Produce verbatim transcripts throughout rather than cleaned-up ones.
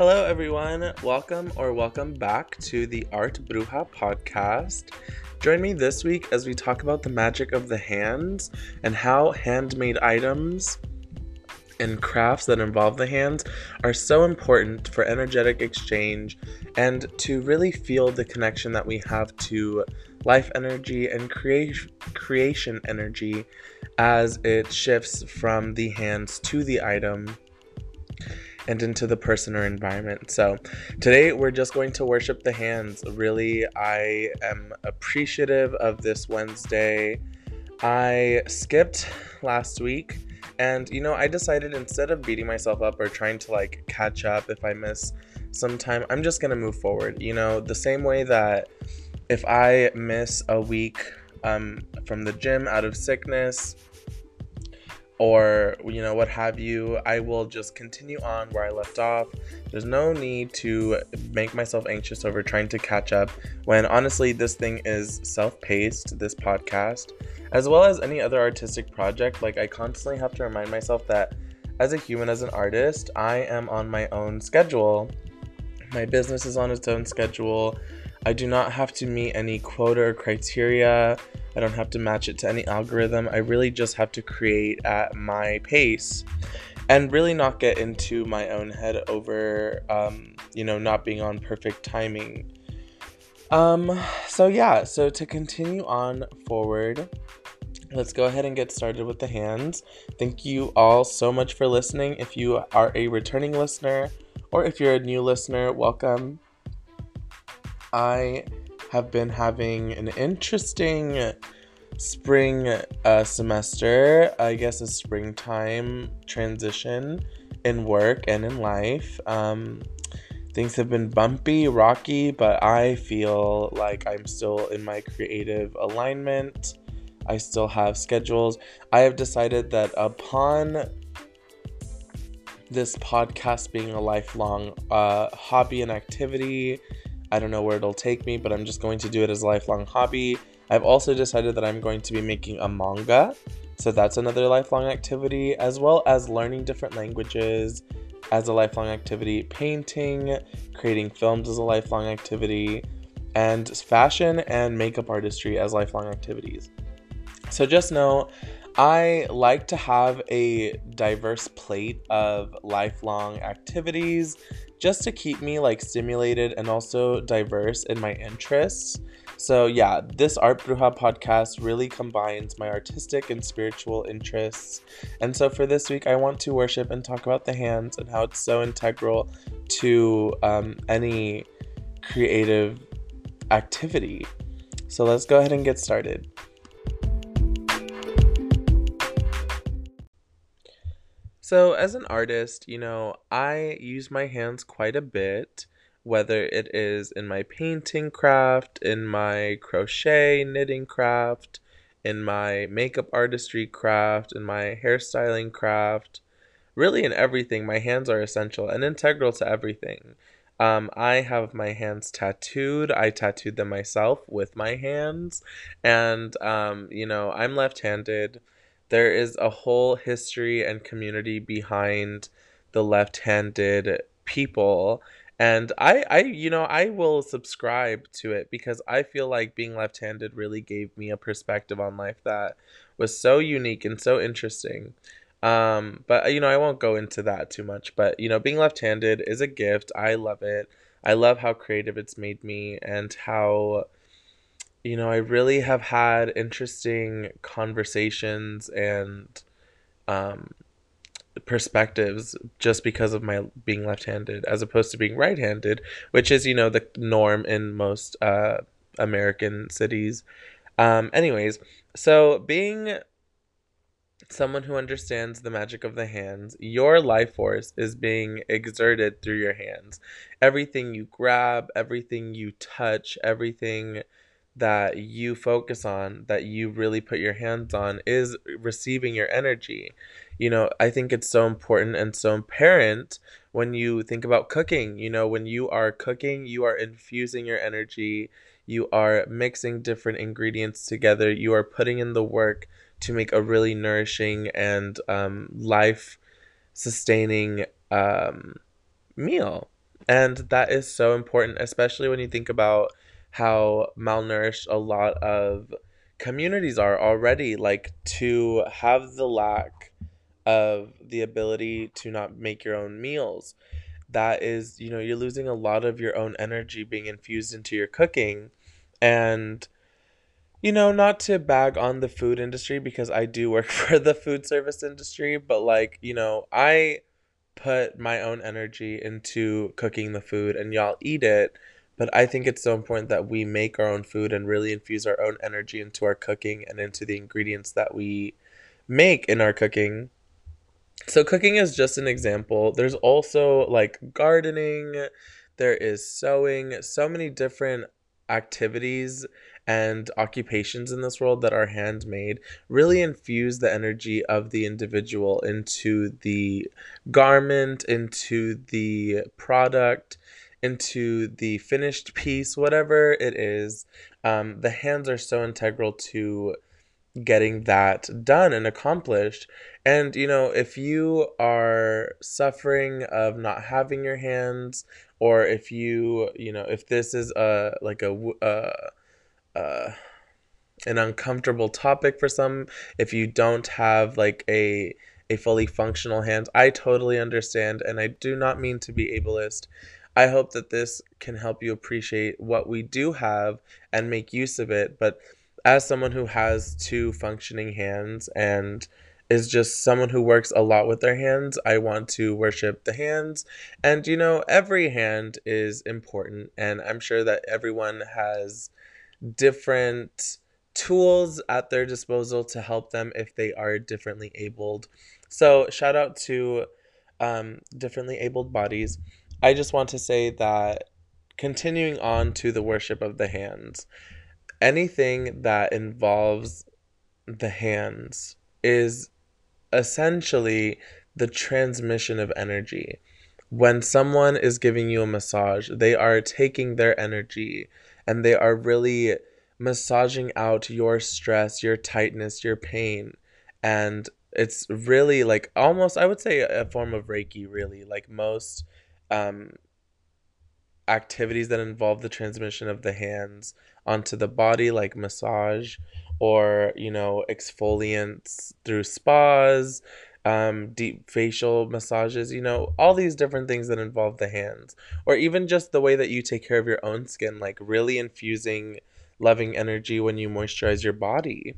Hello everyone, welcome or welcome back to the Art Bruja podcast. Join me this week as we talk about the magic of the hands and how handmade items and crafts that involve the hands are so important for energetic exchange and to really feel the connection that we have to life energy and creation creation energy as it shifts from the hands to the item and into the person or environment. So today we're just going to worship the hands. Really, I am appreciative of this Wednesday. I skipped last week and, you know, I decided instead of beating myself up or trying to like catch up if I miss some time, I'm just going to move forward. You know, the same way that if I miss a week um, from the gym out of sickness, or, you know, what have you, I will just continue on where I left off. There's no need to make myself anxious over trying to catch up when, honestly, this thing is self-paced, this podcast, as well as any other artistic project. Like, I constantly have to remind myself that as a human, as an artist, I am on my own schedule. My business is on its own schedule. I do not have to meet any quota or criteria. I don't have to match it to any algorithm. I really just have to create at my pace and really not get into my own head over, um, you know, not being on perfect timing. Um, so yeah, so to continue on forward, let's go ahead and get started with the hands. Thank you all so much for listening. If you are a returning listener or if you're a new listener, welcome. I have been having an interesting spring uh, semester, I guess a springtime transition in work and in life. Um, things have been bumpy, rocky, but I feel like I'm still in my creative alignment. I still have schedules. I have decided that upon this podcast being a lifelong uh, hobby and activity, I don't know where it'll take me, but I'm just going to do it as a lifelong hobby. I've also decided that I'm going to be making a manga. So that's another lifelong activity, as well as learning different languages as a lifelong activity, painting, creating films as a lifelong activity, and fashion and makeup artistry as lifelong activities. So just know, I like to have a diverse plate of lifelong activities just to keep me like stimulated and also diverse in my interests. So yeah, this Art Bruja podcast really combines my artistic and spiritual interests. And so for this week, I want to worship and talk about the hands and how it's so integral to um, any creative activity. So let's go ahead and get started. So as an artist, you know, I use my hands quite a bit, whether it is in my painting craft, in my crochet knitting craft, in my makeup artistry craft, in my hairstyling craft, really in everything. My hands are essential and integral to everything. Um, I have my hands tattooed. I tattooed them myself with my hands, and, um, you know, I'm left-handed. There is a whole history and community behind the left-handed people. And I, I, you know, I will subscribe to it because I feel like being left-handed really gave me a perspective on life that was so unique and so interesting. Um, but, you know, I won't go into that too much. But, you know, being left-handed is a gift. I love it. I love how creative it's made me and how, you know, I really have had interesting conversations and um, perspectives just because of my being left-handed, as opposed to being right-handed, which is, you know, the norm in most uh, American cities. Um, anyways, so being someone who understands the magic of the hands, your life force is being exerted through your hands. Everything you grab, everything you touch, everything that you focus on, that you really put your hands on, is receiving your energy. You know, I think it's so important and so apparent when you think about cooking. You know, when you are cooking, you are infusing your energy. You are mixing different ingredients together. You are putting in the work to make a really nourishing and um, life-sustaining um, meal. And that is so important, especially when you think about how malnourished a lot of communities are already. Like, to have the lack of the ability to not make your own meals, that is, you know, you're losing a lot of your own energy being infused into your cooking. And, you know, not to bag on the food industry, because I do work for the food service industry, but, like, you know, I put my own energy into cooking the food and y'all eat it. But I think it's so important that we make our own food and really infuse our own energy into our cooking and into the ingredients that we make in our cooking. So cooking is just an example. There's also, like, gardening. There is sewing. So many different activities and occupations in this world that are handmade really infuse the energy of the individual into the garment, into the product, into the finished piece, whatever it is. Um, the hands are so integral to getting that done and accomplished. And, you know, if you are suffering of not having your hands, or if you, you know, if this is a, like a, uh, uh, an uncomfortable topic for some, if you don't have, like, a, a fully functional hand, I totally understand. And I do not mean to be ableist. I hope that this can help you appreciate what we do have and make use of it. But as someone who has two functioning hands and is just someone who works a lot with their hands, I want to worship the hands. And, you know, every hand is important. And I'm sure that everyone has different tools at their disposal to help them if they are differently abled. So shout out to um, differently abled bodies. I just want to say that, continuing on to the worship of the hands, anything that involves the hands is essentially the transmission of energy. When someone is giving you a massage, they are taking their energy and they are really massaging out your stress, your tightness, your pain. And it's really, like, almost, I would say, a form of Reiki, really. Like, most um, activities that involve the transmission of the hands onto the body, like massage or, you know, exfoliants through spas, um, deep facial massages, you know, all these different things that involve the hands, or even just the way that you take care of your own skin, like really infusing loving energy when you moisturize your body.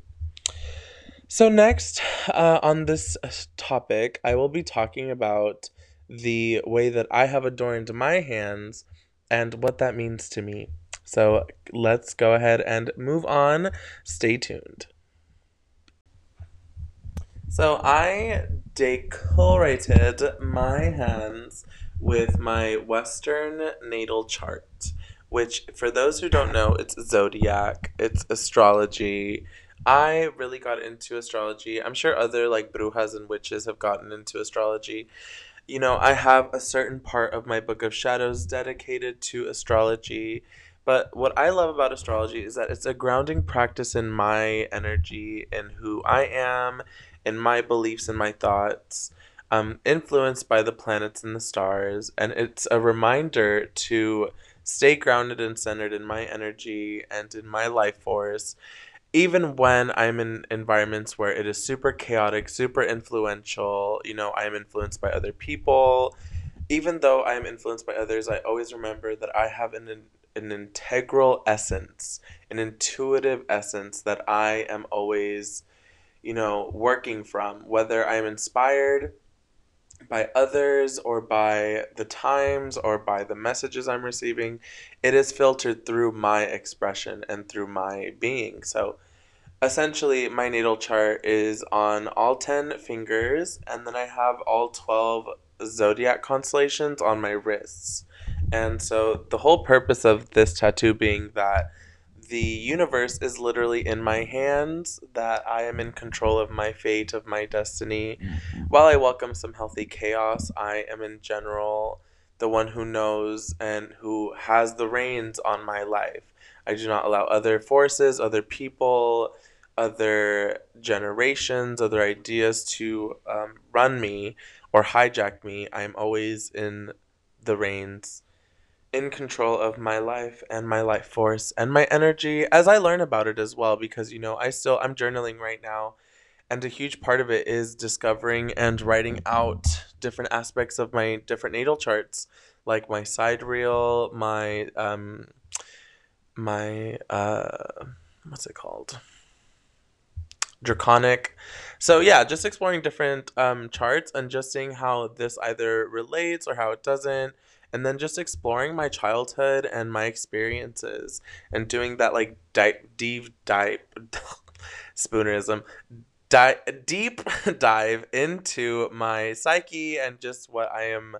So next, uh, on this topic, I will be talking about the way that I have adorned my hands and what that means to me. So let's go ahead and move on. Stay tuned. So I decorated my hands with my Western natal chart, which, for those who don't know, it's zodiac, it's astrology. I really got into astrology. I'm sure other, like, brujas and witches have gotten into astrology. You know, I have a certain part of my Book of Shadows dedicated to astrology. But what I love about astrology is that it's a grounding practice in my energy and who I am, in my beliefs and my thoughts, um, influenced by the planets and the stars. And it's a reminder to stay grounded and centered in my energy and in my life force, even when I'm in environments where it is super chaotic, super influential. You know, I'm influenced by other people. Even though I'm influenced by others, I always remember that I have an an integral essence, an intuitive essence that I am always, you know, working from, whether I'm inspired by others or by the times or by the messages I'm receiving. It is filtered through my expression and through my being. So essentially, my natal chart is on all ten fingers, and then I have all twelve zodiac constellations on my wrists. And so the whole purpose of this tattoo being that the universe is literally in my hands, that I am in control of my fate, of my destiny. While I welcome some healthy chaos, I am in general the one who knows and who has the reins on my life. I do not allow other forces, other people, other generations, other ideas to um, run me or hijack me. I am always in the reins in control of my life and my life force and my energy as I learn about it as well, because, you know, I still I'm journaling right now, and a huge part of it is discovering and writing out different aspects of my different natal charts, like my sidereal, my um my uh what's it called? Draconic. So yeah, just exploring different um charts and just seeing how this either relates or how it doesn't, and then just exploring my childhood and my experiences and doing that like deep deep dive spoonerism di deep dive into my psyche and just what I am,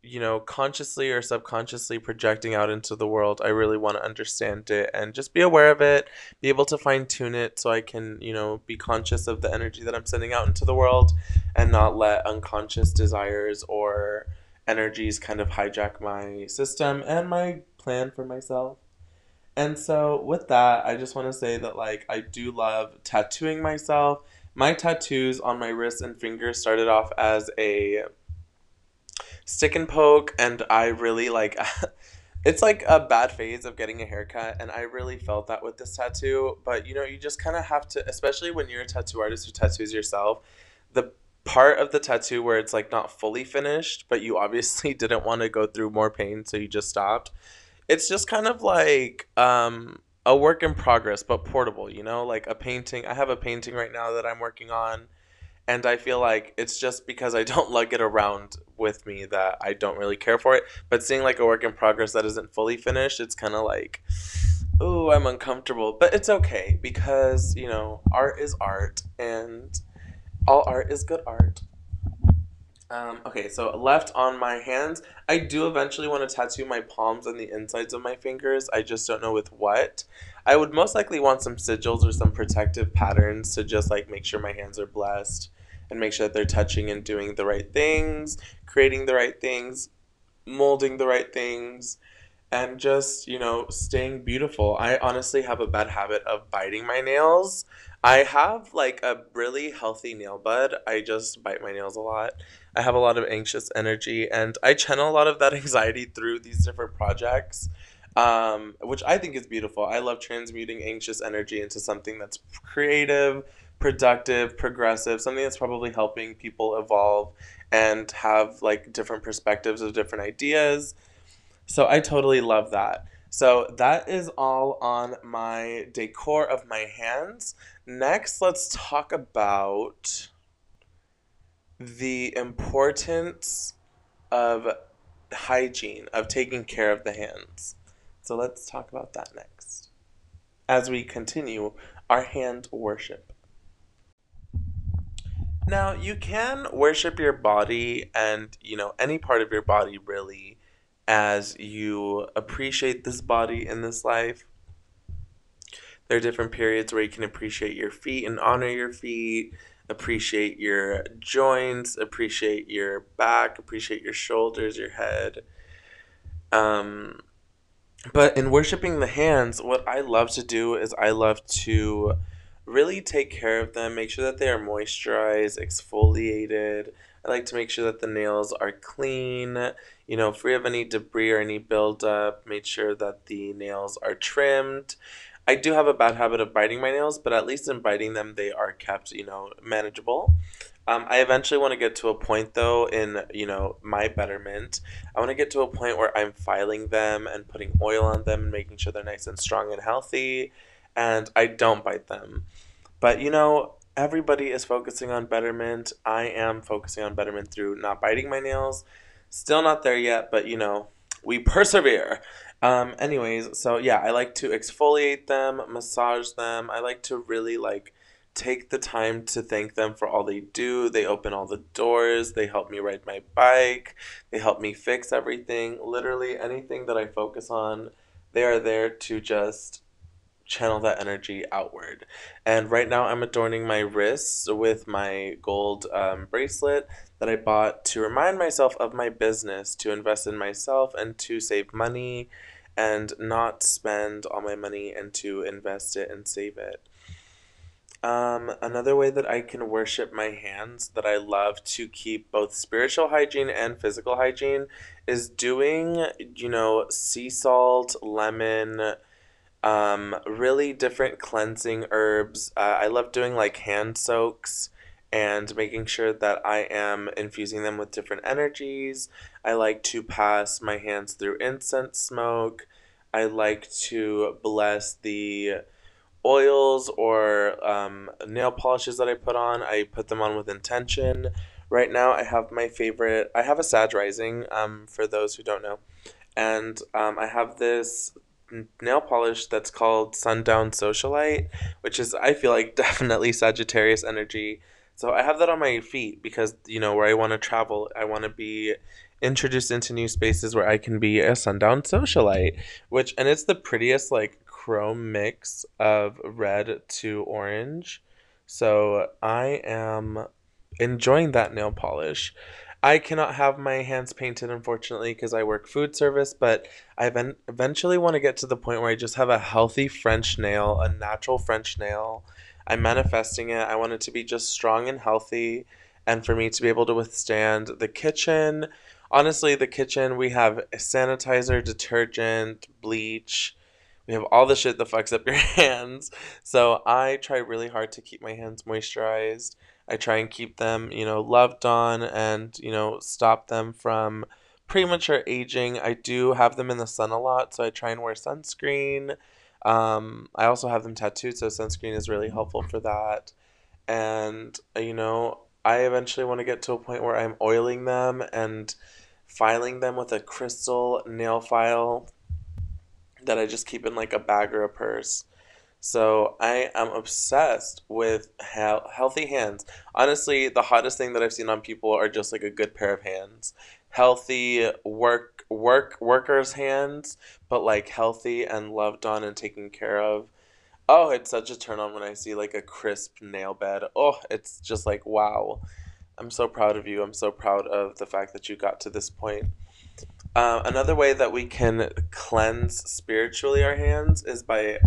you know, consciously or subconsciously projecting out into the world. I really want to understand it and just be aware of it, be able to fine tune it so I can, you know, be conscious of the energy that I'm sending out into the world and not let unconscious desires or energies kind of hijack my system and my plan for myself. And so with that, I just want to say that, like, I do love tattooing myself. My tattoos on my wrists and fingers started off as a stick and poke, and I really like it's like a bad phase of getting a haircut, and I really felt that with this tattoo. But you know, you just kind of have to, especially when you're a tattoo artist who tattoos yourself, the part of the tattoo where it's like not fully finished but you obviously didn't want to go through more pain so you just stopped, it's just kind of like um a work in progress but portable, you know, like a painting. I have a painting right now that I'm working on, and I feel like it's just because I don't lug it around with me that I don't really care for it. But seeing like a work in progress that isn't fully finished, it's kind of like, ooh, I'm uncomfortable. But it's okay because, you know, art is art and all art is good art. Um, okay, so left on my hands. I do eventually want to tattoo my palms and the insides of my fingers. I just don't know with what. I would most likely want some sigils or some protective patterns to just like make sure my hands are blessed and make sure that they're touching and doing the right things, creating the right things, molding the right things, and just, you know, staying beautiful. I honestly have a bad habit of biting my nails. I have like a really healthy nail bud. I just bite my nails a lot. I have a lot of anxious energy, and I channel a lot of that anxiety through these different projects, um, which I think is beautiful. I love transmuting anxious energy into something that's creative, productive, progressive, something that's probably helping people evolve and have like different perspectives of different ideas. So I totally love that. So that is all on my decor of my hands. Next, let's talk about the importance of hygiene, of taking care of the hands. So let's talk about that next as we continue our hand worship. Now, you can worship your body and, you know, any part of your body really, as you appreciate this body in this life. There are different periods where you can appreciate your feet and honor your feet, appreciate your joints, appreciate your back, appreciate your shoulders, your head. Um, but in worshiping the hands, what I love to do is I love to really take care of them, make sure that they are moisturized, exfoliated. I like to make sure that the nails are clean, you know, free of any debris or any buildup. Make sure that the nails are trimmed. I do have a bad habit of biting my nails, but at least in biting them, they are kept, you know, manageable. Um, I eventually want to get to a point, though, in, you know, my betterment. I want to get to a point where I'm filing them and putting oil on them and making sure they're nice and strong and healthy, and I don't bite them. But, you know, everybody is focusing on betterment. I am focusing on betterment through not biting my nails. Still not there yet, but, you know, we persevere. Um, anyways, so, yeah, I like to exfoliate them, massage them. I like to really, like, take the time to thank them for all they do. They open all the doors. They help me ride my bike. They help me fix everything. Literally anything that I focus on, they are there to just channel that energy outward. And right now I'm adorning my wrists with my gold um, bracelet that I bought to remind myself of my business, to invest in myself and to save money and not spend all my money and to invest it and save it. Um, another way that I can worship my hands that I love to keep both spiritual hygiene and physical hygiene is doing, you know, sea salt, lemon, um, really different cleansing herbs. Uh, I love doing like hand soaks and making sure that I am infusing them with different energies. I like to pass my hands through incense smoke. I like to bless the oils or um, nail polishes that I put on. I put them on with intention. Right now I have my favorite, I have a Sag Rising, um, for those who don't know, and um, I have this nail polish that's called Sundown Socialite, which is, I feel like, definitely Sagittarius energy. So I have that on my feet because, you know, where I want to travel, I want to be introduced into new spaces where I can be a Sundown Socialite, which, and it's the prettiest, like, chrome mix of red to orange. So I am enjoying that nail polish. I cannot have my hands painted, unfortunately, because I work food service, but I eventually want to get to the point where I just have a healthy French nail, a natural French nail. I'm manifesting it. I want it to be just strong and healthy, and for me to be able to withstand the kitchen. Honestly, the kitchen, we have sanitizer, detergent, bleach. We have all the shit that fucks up your hands. So I try really hard to keep my hands moisturized. I try and keep them, you know, loved on and, you know, stop them from premature aging. I do have them in the sun a lot, so I try and wear sunscreen. Um, I also have them tattooed, so sunscreen is really helpful for that. And, you know, I eventually want to get to a point where I'm oiling them and filing them with a crystal nail file that I just keep in like a bag or a purse. So I am obsessed with he- healthy hands. Honestly, the hottest thing that I've seen on people are just like a good pair of hands. Healthy work, work, workers' hands, but like healthy and loved on and taken care of. Oh, it's such a turn on when I see like a crisp nail bed. Oh, it's just like, wow. I'm so proud of you. I'm so proud of the fact that you got to this point. Uh, another way that we can cleanse spiritually our hands is by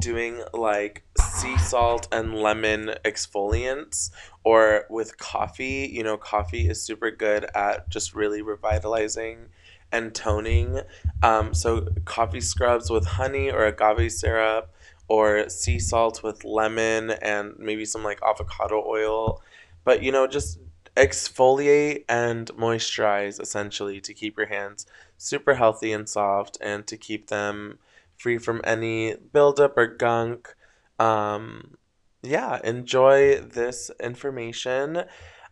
doing like sea salt and lemon exfoliants, or with coffee. You know, coffee is super good at just really revitalizing and toning. Um, so coffee scrubs with honey or agave syrup, or sea salt with lemon and maybe some like avocado oil. But, you know, just exfoliate and moisturize essentially to keep your hands super healthy and soft, and to keep them free from any buildup or gunk. Um, yeah, enjoy this information.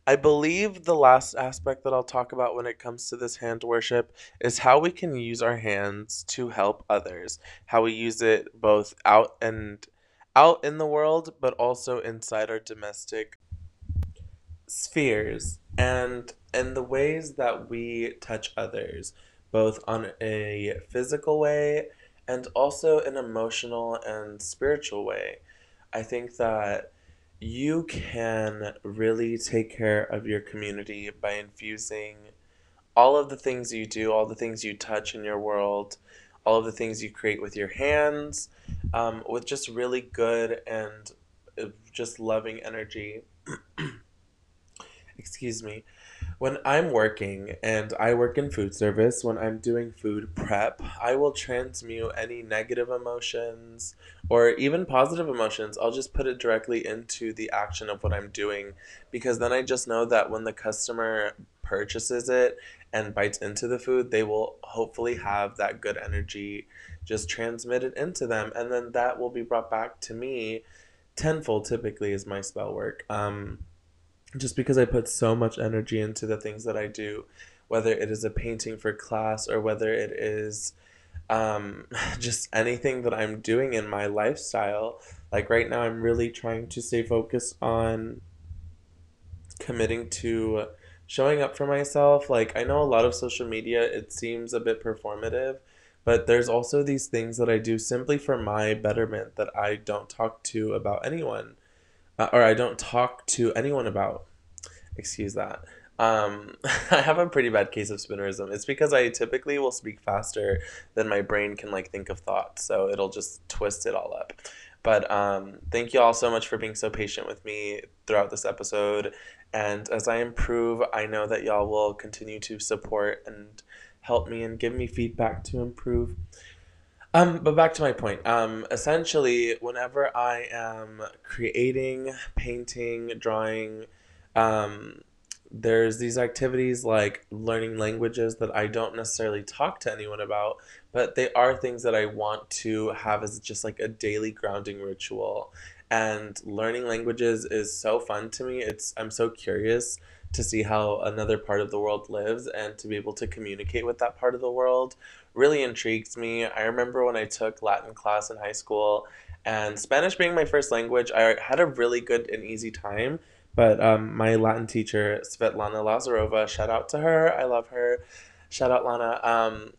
I believe the last aspect that I'll talk about when it comes to this hand worship is how we can use our hands to help others, how we use it both out and out in the world, but also inside our domestic spheres, and and the ways that we touch others, both on a physical way and also an emotional and spiritual way. I think that you can really take care of your community by infusing all of the things you do, all the things you touch in your world, all of the things you create with your hands, um, with just really good and just loving energy. Excuse me. When I'm working, and I work in food service, when I'm doing food prep, I will transmute any negative emotions or even positive emotions. I'll just put it directly into the action of what I'm doing, because then I just know that when the customer purchases it and bites into the food, they will hopefully have that good energy just transmitted into them. And then that will be brought back to me tenfold, typically, is my spell work. Um... Just because I put so much energy into the things that I do, whether it is a painting for class or whether it is um, just anything that I'm doing in my lifestyle. Like right now, I'm really trying to stay focused on committing to showing up for myself. Like, I know a lot of social media, it seems a bit performative, but there's also these things that I do simply for my betterment that I don't talk to about anyone. Uh, or I don't talk to anyone about. Excuse that. Um, I have a pretty bad case of spinnerism. It's because I typically will speak faster than my brain can like think of thoughts, so it'll just twist it all up. But um, thank you all so much for being so patient with me throughout this episode. And as I improve, I know that y'all will continue to support and help me and give me feedback to improve. Um, but back to my point. Um, essentially, whenever I am creating, painting, drawing, um, there's these activities like learning languages that I don't necessarily talk to anyone about, but they are things that I want to have as just like a daily grounding ritual. And learning languages is so fun to me. It's I'm so curious to see how another part of the world lives, and to be able to communicate with that part of the world really intrigues me. I remember when I took Latin class in high school, and Spanish being my first language, I had a really good and easy time. But um, my Latin teacher, Svetlana Lazarova, shout out to her. I love her. Shout out, Lana. Um,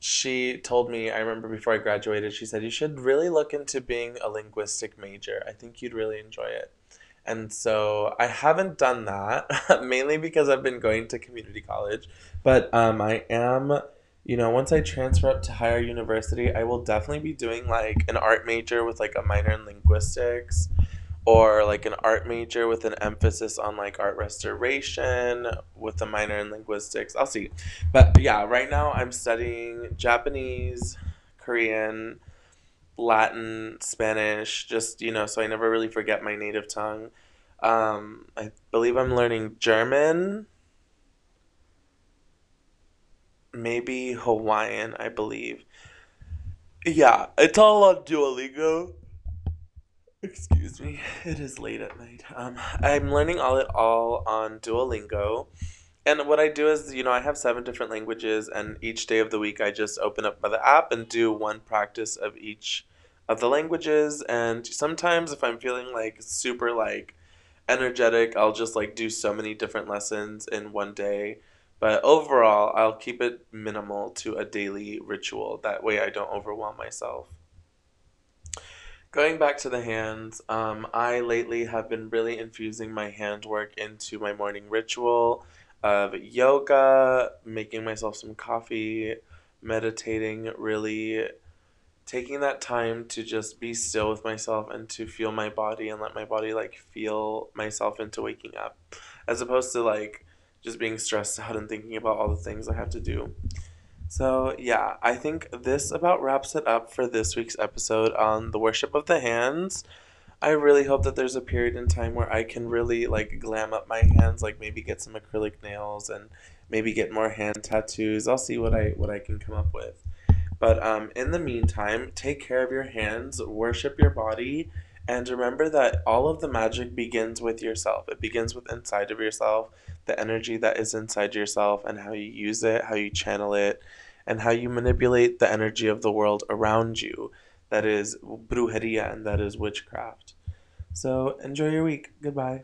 she told me, I remember before I graduated, she said, you should really look into being a linguistic major. I think you'd really enjoy it. And so I haven't done that, mainly because I've been going to community college. But um, I am, you know, once I transfer up to higher university, I will definitely be doing like an art major with like a minor in linguistics, or like an art major with an emphasis on like art restoration with a minor in linguistics. I'll see. But yeah, right now I'm studying Japanese, Korean, Latin, Spanish, just, you know, so I never really forget my native tongue. Um, I believe I'm learning German, maybe Hawaiian, I believe. Yeah, it's all on Duolingo. Excuse me, it is late at night. Um, I'm learning all it all on Duolingo. And what I do is, you know, I have seven different languages, and each day of the week I just open up the app and do one practice of each of the languages. And sometimes if I'm feeling like super like energetic, I'll just like do so many different lessons in one day. But overall, I'll keep it minimal to a daily ritual. That way I don't overwhelm myself. Going back to the hands, um, I lately have been really infusing my handwork into my morning ritual of yoga, making myself some coffee, meditating, really taking that time to just be still with myself and to feel my body and let my body like feel myself into waking up, as opposed to like just being stressed out and thinking about all the things I have to do. So, yeah, I think this about wraps it up for this week's episode on the worship of the hands. I really hope that there's a period in time where I can really, like, glam up my hands, like maybe get some acrylic nails and maybe get more hand tattoos. I'll see what I what I can come up with. But um, in the meantime, take care of your hands, worship your body, and remember that all of the magic begins with yourself. It begins with inside of yourself, the energy that is inside yourself and how you use it, how you channel it, and how you manipulate the energy of the world around you. That is brujeria, and that is witchcraft. So enjoy your week. Goodbye.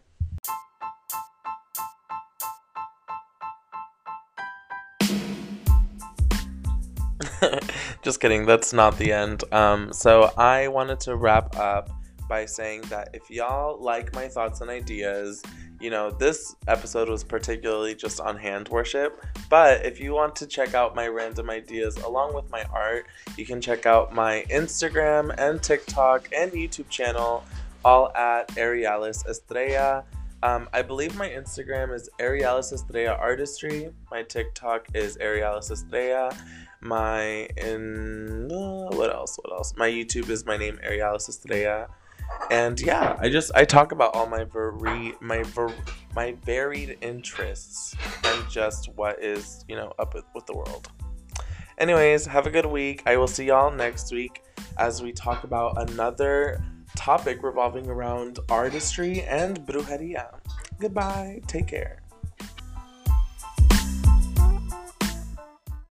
Just kidding. That's not the end. Um, so I wanted to wrap up by saying that if y'all like my thoughts and ideas, you know, this episode was particularly just on hand worship, but if you want to check out my random ideas along with my art, you can check out my Instagram and TikTok and YouTube channel, all at Arialis Estrella. Um, I believe my Instagram is Arialis Estrella Artistry. My TikTok is Arialis Estrella. My, in, uh, what else, what else? My YouTube is my name, Arialis Estrella. And yeah, I just, I talk about all my vari- my var- my varied interests and just what is, you know, up with, with the world. Anyways, have a good week. I will see y'all next week as we talk about another topic revolving around artistry and brujeria. Goodbye. Take care.